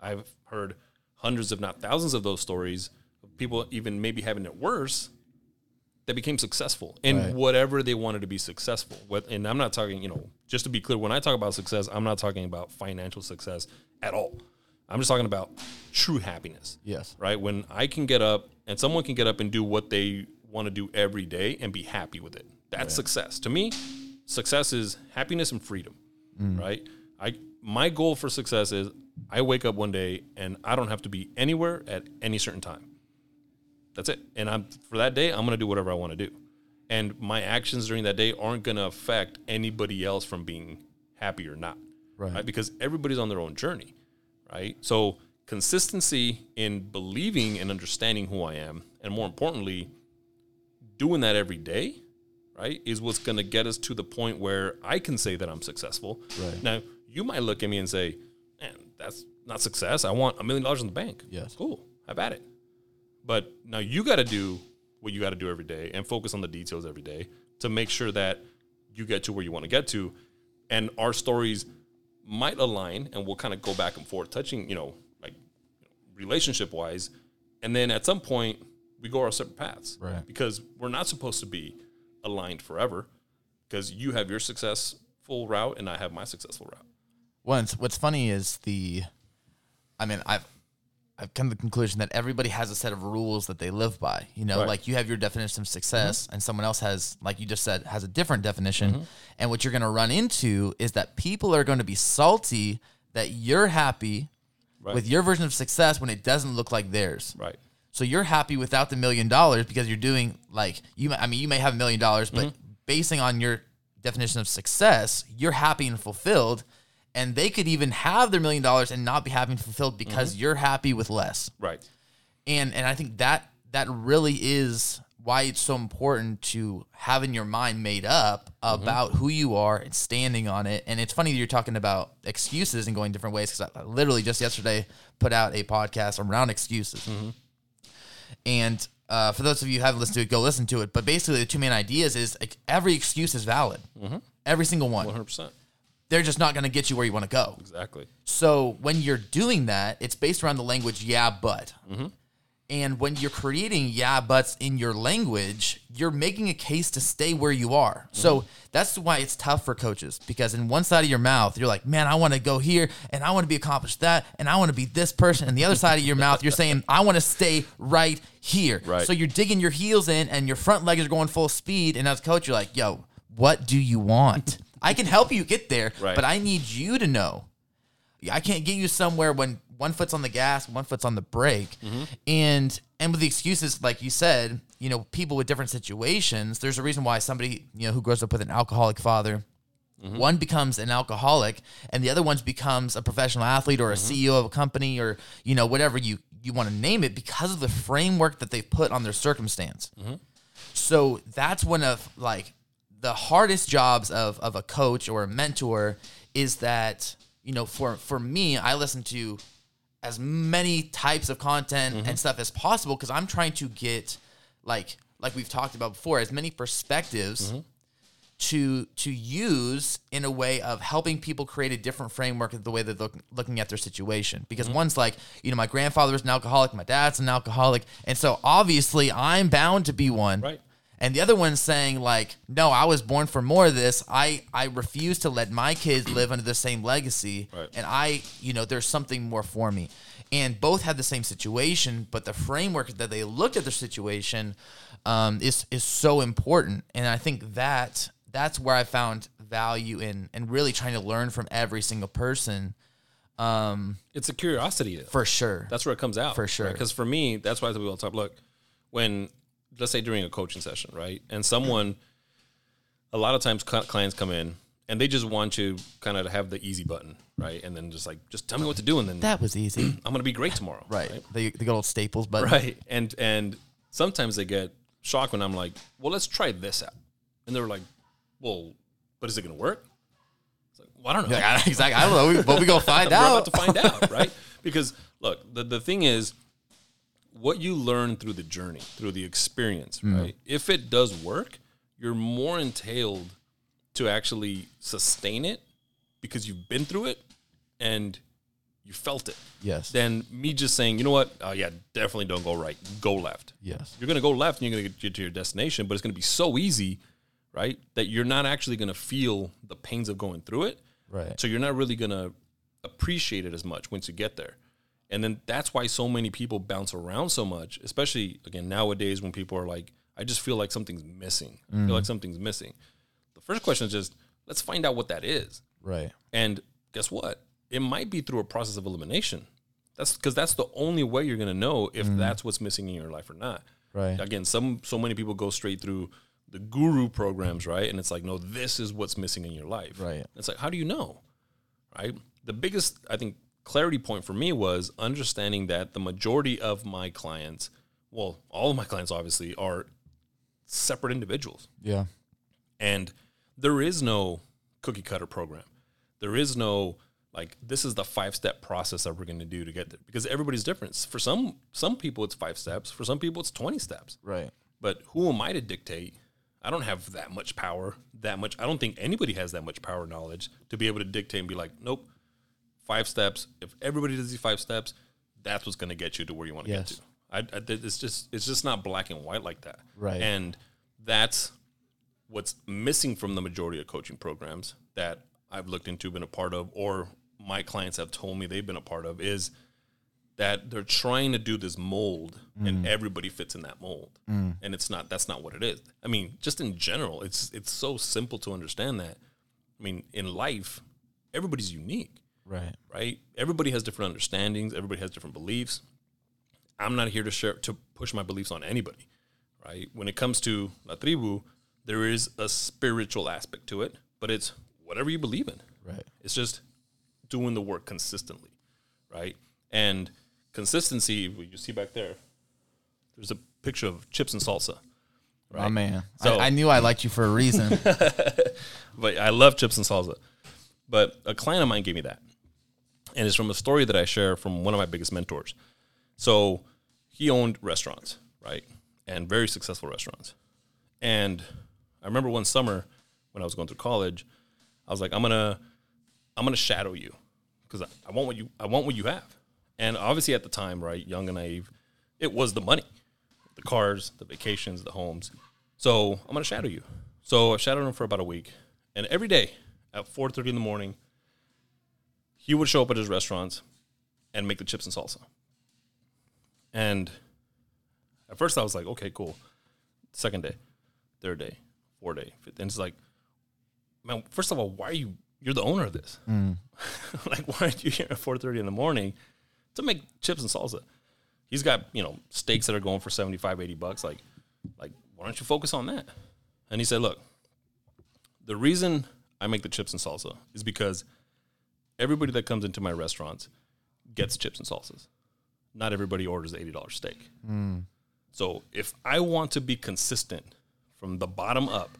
I've heard hundreds if not thousands of those stories of people even maybe having it worse that became successful in right. whatever they wanted to be successful with. And I'm not talking, you know, just to be clear, when I talk about success, I'm not talking about financial success at all. I'm just talking about true happiness. Yes. Right? When I can get up and someone can get up and do what they want to do every day and be happy with it. That's right. Success. To me, success is happiness and freedom, mm. right? I my goal for success is I wake up one day and I don't have to be anywhere at any certain time. That's it. And I'm for that day, I'm going to do whatever I want to do. And my actions during that day aren't going to affect anybody else from being happy or not. Right. right? Because everybody's on their own journey. Right. So consistency in believing and understanding who I am, and more importantly, doing that every day, right, is what's going to get us to the point where I can say that I'm successful. Right. Now, you might look at me and say, man, that's not success. I want a million dollars in the bank. Yes. Cool. Have at it. But now you got to do what you got to do every day and focus on the details every day to make sure that you get to where you want to get to. And our stories might align, and we'll kind of go back and forth, touching, you know, like relationship wise. And then at some point we go our separate paths, right? Because we're not supposed to be aligned forever, because you have your successful route and I have my successful route. Once, what's funny is the, I mean, I've, I've come to the conclusion that everybody has a set of rules that they live by. You know, right. like you have your definition of success, mm-hmm. and someone else has, like you just said, has a different definition. Mm-hmm. And what you're going to run into is that people are going to be salty that you're happy right. with your version of success when it doesn't look like theirs. Right. So you're happy without the million dollars because you're doing like you. I mean, you may have a million dollars, but mm-hmm. basing on your definition of success, you're happy and fulfilled. And they could even have their million dollars and not be happy and fulfilled because mm-hmm. you're happy with less. Right. And and I think that that really is why it's so important to having your mind made up about mm-hmm. who you are and standing on it. And it's funny that you're talking about excuses and going different ways, because I, I literally just yesterday put out a podcast around excuses. Mm-hmm. And uh, for those of you who haven't listened to it, go listen to it. But basically the two main ideas is like, every excuse is valid. Mm-hmm. Every single one. one hundred percent. They're just not going to get you where you want to go. Exactly. So when you're doing that, it's based around the language, yeah, but. Mm-hmm. And when you're creating yeah, buts in your language, you're making a case to stay where you are. Mm-hmm. So that's why it's tough for coaches, because in one side of your mouth, you're like, man, I want to go here and I want to be accomplished that and I want to be this person. And the other side of your mouth, you're saying, I want to stay right here. Right. So you're digging your heels in and your front legs are going full speed. And as a coach, you're like, yo, what do you want? I can help you get there, right. but I need you to know. I can't get you somewhere when one foot's on the gas, one foot's on the brake. Mm-hmm. And and with the excuses, like you said, you know, people with different situations, there's a reason why somebody, you know, who grows up with an alcoholic father, mm-hmm. one becomes an alcoholic and the other one becomes a professional athlete or a mm-hmm. C E O of a company or, you know, whatever you, you want to name it, because of the framework that they've put on their circumstance. Mm-hmm. So that's one of, like, the hardest jobs of of a coach or a mentor is that, you know, for, for me, I listen to as many types of content mm-hmm. and stuff as possible, because I'm trying to get, like like we've talked about before, as many perspectives mm-hmm. to to use in a way of helping people create a different framework of the way they're look, looking at their situation. Because mm-hmm. one's like, you know, my grandfather was an alcoholic, my dad's an alcoholic, and so obviously I'm bound to be one. Right. And the other one's saying, like, no, I was born for more of this. I, I refuse to let my kids live under the same legacy. Right. And I, you know, there's something more for me. And both had the same situation, but the framework that they looked at their situation um, is is so important. And I think that that's where I found value in and really trying to learn from every single person. Um, it's a curiosity. Though. For sure. That's where it comes out. For sure. Because right? for me, that's why I tell people all the time, look, when – let's say during a coaching session, right? And someone, a lot of times clients come in and they just want you kind of to have the easy button, right? And then just like, just tell me what to do. And then that was easy. I'm going to be great tomorrow. Right. right? The, the good old Staples button. Right. And, and sometimes they get shocked when I'm like, well, let's try this out. And they're like, well, but is it going to work? It's like, well, I don't know. Yeah, exactly. I don't know. But we're going to find out. We're about to find out, right? Because look, the, the thing is, what you learn through the journey, through the experience, mm-hmm. right? If it does work, you're more entailed to actually sustain it because you've been through it and you felt it. Yes. Than me just saying, you know what? Oh, yeah, definitely don't go right. Go left. Yes. You're going to go left and you're going to get to your destination, but it's going to be so easy, right, that you're not actually going to feel the pains of going through it. Right. So you're not really going to appreciate it as much once you get there. And then that's why so many people bounce around so much, especially, again, nowadays when people are like, I just feel like something's missing. Mm. I feel like something's missing. The first question is just, let's find out what that is. Right. And guess what? It might be through a process of elimination. That's because that's the only way you're going to know if mm. that's what's missing in your life or not. Right. Again, some so many people go straight through the guru programs, right? And it's like, no, this is what's missing in your life. Right. It's like, how do you know? Right. The biggest, I think, clarity point for me was understanding that the majority of my clients, well, all of my clients obviously are separate individuals. Yeah. And there is no cookie cutter program. There is no, like, this is the five step process that we're going to do to get there, because everybody's different. For some, some people it's five steps. For some people it's twenty steps. Right. But who am I to dictate? I don't have that much power, that much. I don't think anybody has that much power or knowledge to be able to dictate and be like, nope, five steps. If everybody does these five steps, that's what's going to get you to where you want to yes. get to. I, I, it's just it's just not black and white like that. Right. And that's what's missing from the majority of coaching programs that I've looked into, been a part of, or my clients have told me they've been a part of, is that they're trying to do this mold mm. and everybody fits in that mold. Mm. And it's not, that's not what it is. I mean, just in general, it's, it's so simple to understand that. I mean, in life, everybody's unique. Right. Right. Everybody has different understandings. Everybody has different beliefs. I'm not here to share, to push my beliefs on anybody. Right. When it comes to La Tribu, there is a spiritual aspect to it, but it's whatever you believe in. Right. It's just doing the work consistently. Right. And consistency, what you see back there, there's a picture of chips and salsa. Right? My man. So, I, I knew I liked you for a reason. But I love chips and salsa. But a client of mine gave me that. And it's from a story that I share from one of my biggest mentors. So he owned restaurants, right? And very successful restaurants. And I remember one summer when I was going through college, I was like, I'm gonna I'm gonna shadow you because I, I want what you I want what you have. And obviously at the time, right, young and naive, it was the money, the cars, the vacations, the homes. So I'm gonna shadow you. So I shadowed him for about a week. And every day at four thirty in the morning, he would show up at his restaurants and make the chips and salsa. And at first I was like, okay, cool. Second day, third day, fourth day, fifth. And it's like, man, first of all, why are you, you're the owner of this. Mm. Like, why aren't you here at four thirty in the morning to make chips and salsa? He's got, you know, steaks that are going for seventy-five, eighty bucks. Like, like, why don't you focus on that? And he said, look, the reason I make the chips and salsa is because everybody that comes into my restaurants gets chips and salsas. Not everybody orders the eighty dollar steak. Mm. So if I want to be consistent from the bottom up,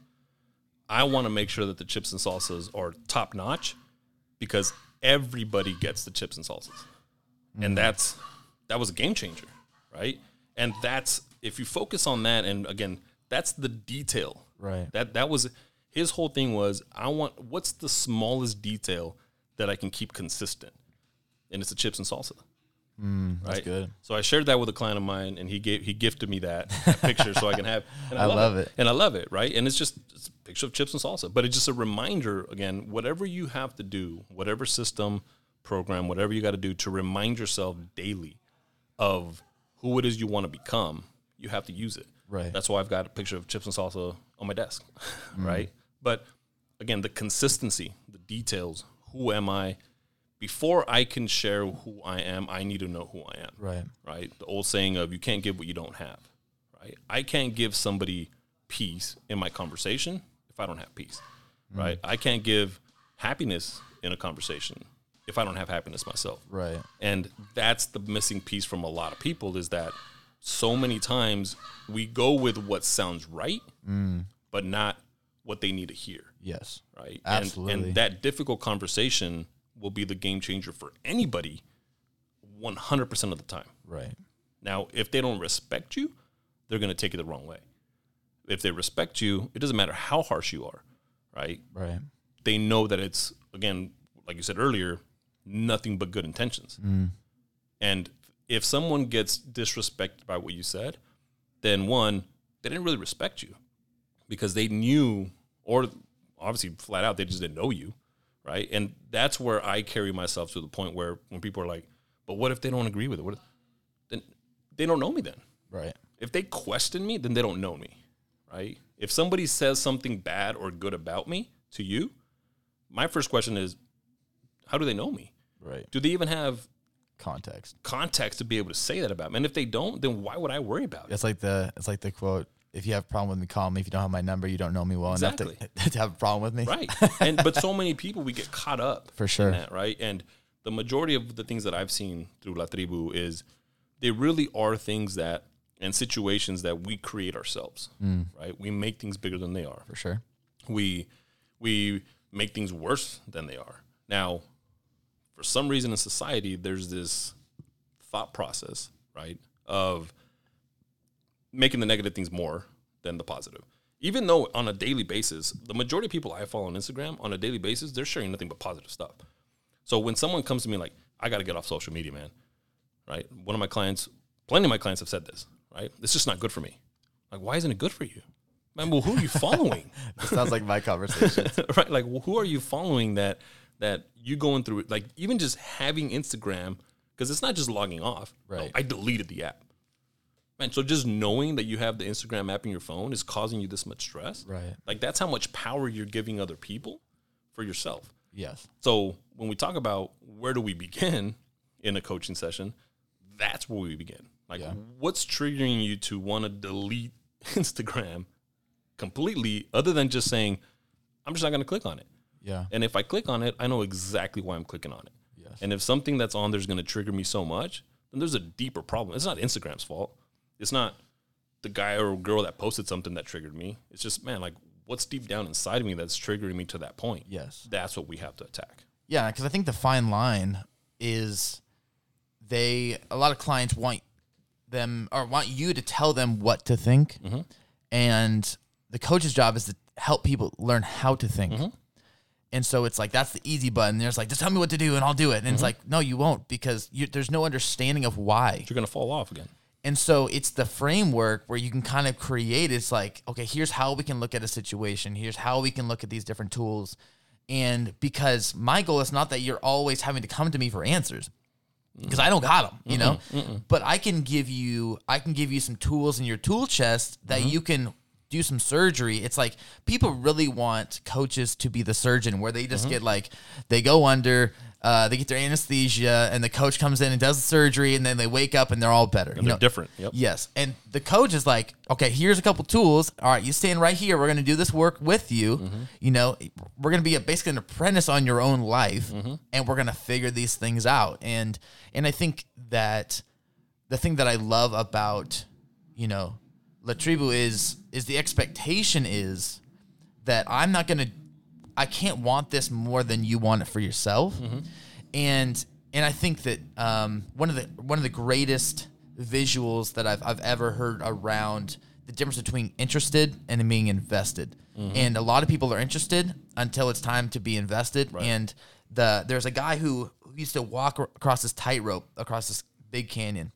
I want to make sure that the chips and salsas are top notch because everybody gets the chips and salsas. Mm. And that's, that was a game changer, right? And that's, if you focus on that, and again, that's the detail, right? That, that was his whole thing was, I want, what's the smallest detail that I can keep consistent? And it's the chips and salsa. Mm, that's right? Good. So I shared that with a client of mine, and he gave he gifted me that, that picture so I can have. And I, I love, love it. it. And I love it, right? And it's just it's a picture of chips and salsa. But it's just a reminder, again, whatever you have to do, whatever system, program, whatever you got to do to remind yourself daily of who it is you want to become, you have to use it. Right. That's why I've got a picture of chips and salsa on my desk, mm. right? But, again, the consistency, the details, who am I? Before I can share who I am, I need to know who I am. Right. Right. The old saying of you can't give what you don't have. Right. I can't give somebody peace in my conversation if I don't have peace. Mm. Right. I can't give happiness in a conversation if I don't have happiness myself. Right. And that's the missing piece from a lot of people, is that so many times we go with what sounds right, mm. but not what they need to hear. Yes. Right. Absolutely. And, and that difficult conversation will be the game changer for anybody one hundred percent of the time. Right. Now, if they don't respect you, they're going to take you the wrong way. If they respect you, it doesn't matter how harsh you are, right? Right. They know that it's, again, like you said earlier, nothing but good intentions. Mm. And if someone gets disrespected by what you said, then one, they didn't really respect you because they knew, or obviously flat out, they just didn't know you, right? And that's where I carry myself to the point where when people are like, but what if they don't agree with it? What if, then they don't know me then. Right. If they question me, then they don't know me, right? If somebody says something bad or good about me to you, my first question is, how do they know me? Right. Do they even have context? Context to be able to say that about me. And if they don't, then why would I worry about it? It's like the it's like the quote, if you have a problem with me, call me. If you don't have my number, you don't know me well exactly. enough to, to have a problem with me. Right. And but so many people, we get caught up for sure in that, right? And the majority of the things that I've seen through La Tribu is they really are things that and situations that we create ourselves. Mm. Right. We make things bigger than they are. For sure. We we make things worse than they are. Now, for some reason in society, there's this thought process, right, of making the negative things more than the positive. Even though on a daily basis, the majority of people I follow on Instagram, on a daily basis, they're sharing nothing but positive stuff. So when someone comes to me like, I got to get off social media, man, right? One of my clients, plenty of my clients have said this, right? It's just not good for me. Like, why isn't it good for you? Man, well, who are you following? It sounds like my conversation. Right, like, well, who are you following that that you going through, like, even just having Instagram, because it's not just logging off. Right. No, I deleted the app. Man, so just knowing that you have the Instagram app in your phone is causing you this much stress. Right. Like, that's how much power you're giving other people for yourself. Yes. So when we talk about where do we begin in a coaching session, that's where we begin. Like, yeah. What's triggering you to want to delete Instagram completely other than just saying, I'm just not going to click on it. Yeah. And if I click on it, I know exactly why I'm clicking on it. Yes. And if something that's on there is going to trigger me so much, then there's a deeper problem. It's not Instagram's fault. It's not the guy or girl that posted something that triggered me. It's just, man, like, what's deep down inside of me that's triggering me to that point? Yes. That's what we have to attack. Yeah, because I think the fine line is they, a lot of clients want them or want you to tell them what to think. Mm-hmm. And the coach's job is to help people learn how to think. Mm-hmm. And so it's like, that's the easy button. There's like, just tell me what to do and I'll do it. And mm-hmm. It's like, no, you won't, because you, there's no understanding of why. You're going to fall off again. And so it's the framework where you can kind of create. It's like, okay, here's how we can look at a situation. Here's how we can look at these different tools. And because my goal is not that you're always having to come to me for answers, because I don't got them, you mm-mm, know, mm-mm. But I can give you, I can give you some tools in your tool chest that mm-hmm. you can do some surgery. It's like people really want coaches to be the surgeon where they just mm-hmm. get like, they go under, uh, they get their anesthesia and the coach comes in and does the surgery and then they wake up and they're all better. And you they're know? different. Yep. Yes. And the coach is like, okay, here's a couple tools. All right. You stand right here. We're going to do this work with you. Mm-hmm. You know, we're going to be a, basically an apprentice on your own life mm-hmm. and we're going to figure these things out. And, and I think that the thing that I love about, you know, La Tribu is, is the expectation is that I'm not going to, I can't want this more than you want it for yourself. Mm-hmm. And, and I think that, um, one of the, one of the greatest visuals that I've, I've ever heard around the difference between interested and being invested. Mm-hmm. And a lot of people are interested until it's time to be invested. Right. And the, there's a guy who used to walk across this tightrope across this big canyon.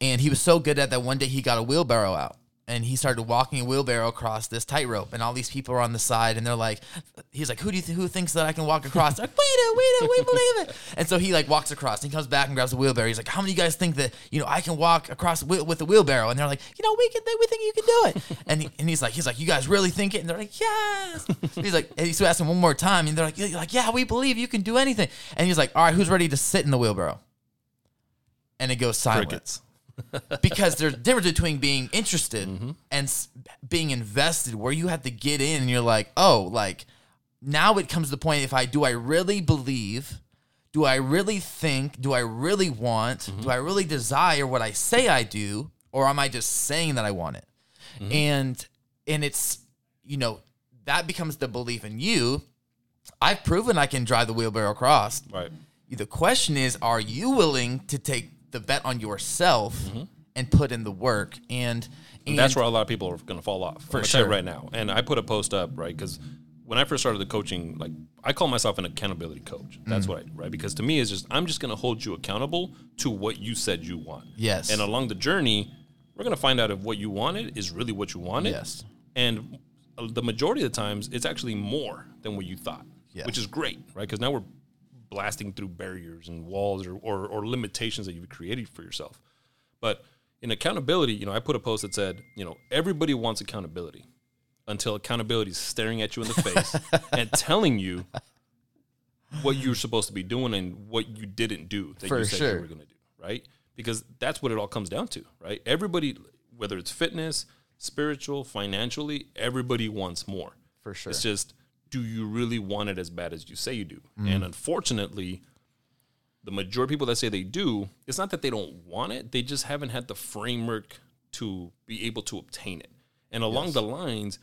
And he was so good at that one day he got a wheelbarrow out and he started walking a wheelbarrow across this tightrope and all these people are on the side and they're like, he's like, who do you th- who thinks that I can walk across? They're like, we do, we do, we believe it. And so he like walks across and he comes back and grabs a wheelbarrow. He's like, how many of you guys think that, you know, I can walk across wi- with the wheelbarrow? And they're like, you know, we can, we think you can do it. And he, and he's like, he's like, you guys really think it? And they're like, yes. And he's like, and he's asking one more time and they're like, like, yeah, we believe you can do anything. And he's like, all right, who's ready to sit in the wheelbarrow? And it goes silent. Because there's a difference between being interested mm-hmm. and being invested where you have to get in and you're like, oh, like now it comes to the point if I do I really believe, do I really think, do I really want, mm-hmm. do I really desire what I say I do, or am I just saying that I want it? Mm-hmm. And and it's, you know, that becomes the belief in you. I've proven I can drive the wheelbarrow across. Right. The question is, are you willing to take the bet on yourself mm-hmm. and put in the work? And, and that's where a lot of people are going to fall off. For sure. Right now. And I put a post up, right, because when I first started the coaching, like, I call myself an accountability coach. That's mm-hmm. what I do, right? Because to me, it's just, I'm just going to hold you accountable to what you said you want. Yes. And along the journey, we're going to find out if what you wanted is really what you wanted. Yes. And the majority of the times, it's actually more than what you thought, yes. which is great, right? Because now we're blasting through barriers and walls or, or or limitations that you've created for yourself. But in accountability, you know, I put a post that said, you know, everybody wants accountability until accountability is staring at you in the face and telling you what you're supposed to be doing and what you didn't do that for you said sure. you were going to do, right? Because that's what it all comes down to, right? Everybody, whether it's fitness, spiritual, financially, everybody wants more. For sure. It's just, do you really want it as bad as you say you do? Mm. And unfortunately, the majority of people that say they do, it's not that they don't want it. They just haven't had the framework to be able to obtain it. And along yes. the lines,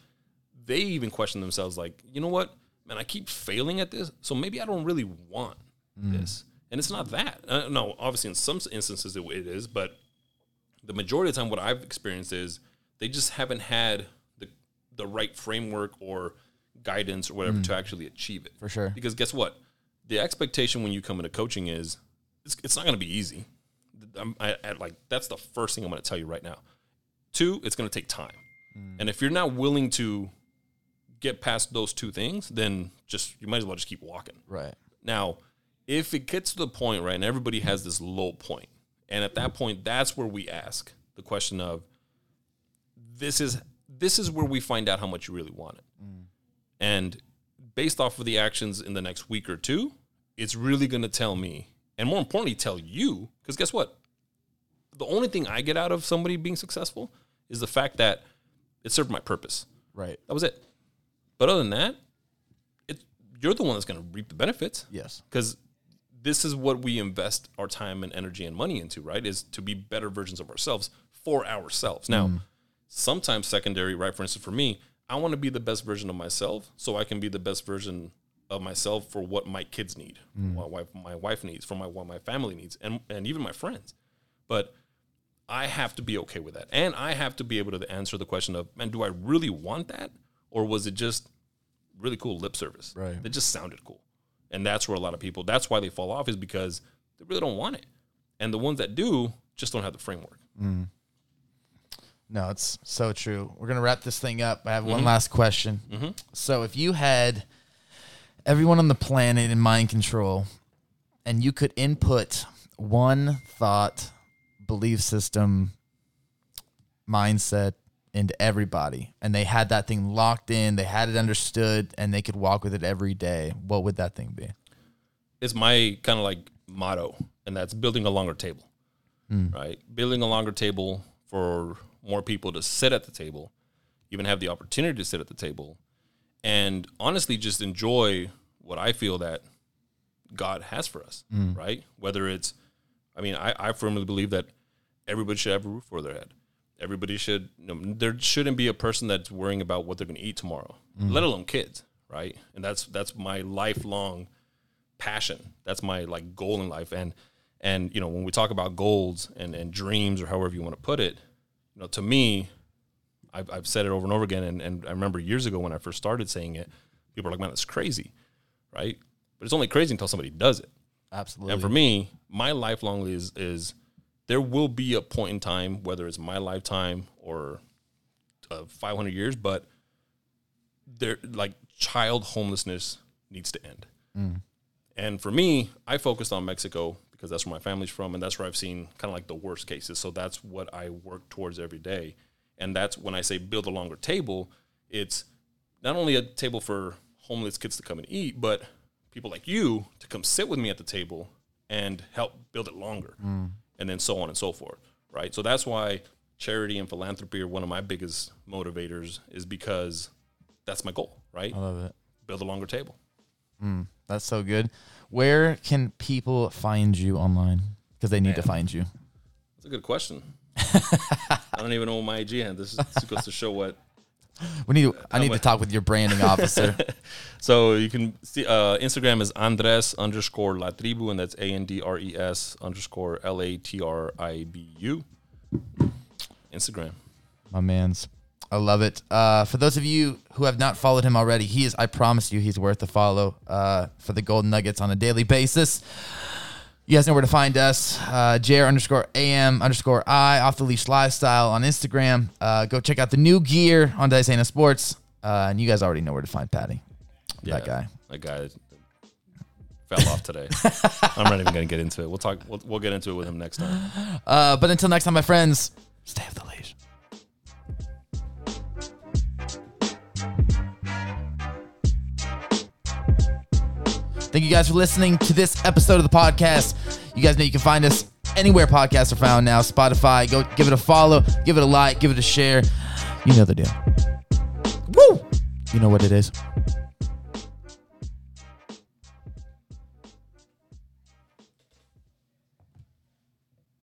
they even question themselves like, you know what, man, I keep failing at this. So maybe I don't really want mm. this. And it's not that. Uh, no, obviously in some instances it, it is, but the majority of the time what I've experienced is they just haven't had the the right framework or guidance or whatever mm. to actually achieve it. For sure. Because guess what? The expectation when you come into coaching is it's, it's not going to be easy. I'm, I, I, like that's the first thing I'm going to tell you right now. Two, it's going to take time. Mm. And if you're not willing to get past those two things, then just you might as well just keep walking. Right. Now, if it gets to the point, right, and everybody has this low point, and at that point, that's where we ask the question of this is this is where we find out how much you really want it. Mm. And based off of the actions in the next week or two, it's really going to tell me, and more importantly, tell you, because guess what? The only thing I get out of somebody being successful is the fact that it served my purpose. Right. That was it. But other than that, it, you're the one that's going to reap the benefits. Yes. Because this is what we invest our time and energy and money into, right, is to be better versions of ourselves for ourselves. Now, mm. sometimes secondary, right, for instance, for me, I want to be the best version of myself so I can be the best version of myself for what my kids need, mm. what my wife, my wife needs, for my, what my family needs, and, and even my friends. But I have to be okay with that. And I have to be able to answer the question of, man, do I really want that? Or was it just really cool lip service? Right. It just sounded cool. And that's where a lot of people, that's why they fall off, is because they really don't want it. And the ones that do just don't have the framework. Mm. No, it's so true. We're going to wrap this thing up. I have mm-hmm. one last question. Mm-hmm. So if you had everyone on the planet in mind control and you could input one thought, belief system, mindset into everybody, and they had that thing locked in, they had it understood, and they could walk with it every day, what would that thing be? It's my kind of like motto, and that's building a longer table, mm. right? Building a longer table for more people to sit at the table, even have the opportunity to sit at the table, and honestly just enjoy what I feel that God has for us, mm. right? Whether it's, I mean, I, I firmly believe that everybody should have a roof over their head. Everybody should, you know, there shouldn't be a person that's worrying about what they're going to eat tomorrow, mm. let alone kids, right? And that's that's my lifelong passion. That's my, like, goal in life. And, and you know, when we talk about goals and, and dreams or however you want to put it, you know, to me, I've, I've said it over and over again, and, and I remember years ago when I first started saying it, people were like, man, that's crazy, right? But it's only crazy until somebody does it. Absolutely. And for me, my lifelong is is – there will be a point in time, whether it's my lifetime or uh, five hundred years, but there, like, child homelessness needs to end. Mm. And for me, I focused on Mexico because that's where my family's from, and that's where I've seen kind of like the worst cases. So that's what I work towards every day. And that's when I say build a longer table, it's not only a table for homeless kids to come and eat, but people like you to come sit with me at the table and help build it longer. Mm. And then so on and so forth, right? So that's why charity and philanthropy are one of my biggest motivators, is because that's my goal, right? I love it. Build a longer table. Mm, that's so good. Where can people find you online? Because they need Man. to find you. That's a good question. I don't even know my I G handle. This, is, this goes to show what We need. I need to talk with your branding officer. So you can see uh, Instagram is Andres underscore La Tribu, and that's A N D R E S underscore L A T R I B U. Instagram. My man's. I love it. Uh, for those of you who have not followed him already, he is. I promise you, he's worth a follow uh, for the Golden Nuggets on a daily basis. You guys know where to find us. Uh, J R underscore A M underscore I, Off the Leash Lifestyle on Instagram. Uh, go check out the new gear on Decena Sports. Uh, and you guys already know where to find Patty. Yeah, that guy. That guy fell off today. I'm not even going to get into it. We'll talk. We'll, we'll get into it with him next time. Uh, but until next time, my friends, stay off the leash. Thank you guys for listening to this episode of the podcast. You guys know you can find us anywhere podcasts are found now. Spotify, go give it a follow, give it a like, give it a share. You know the deal. Woo! You know what it is.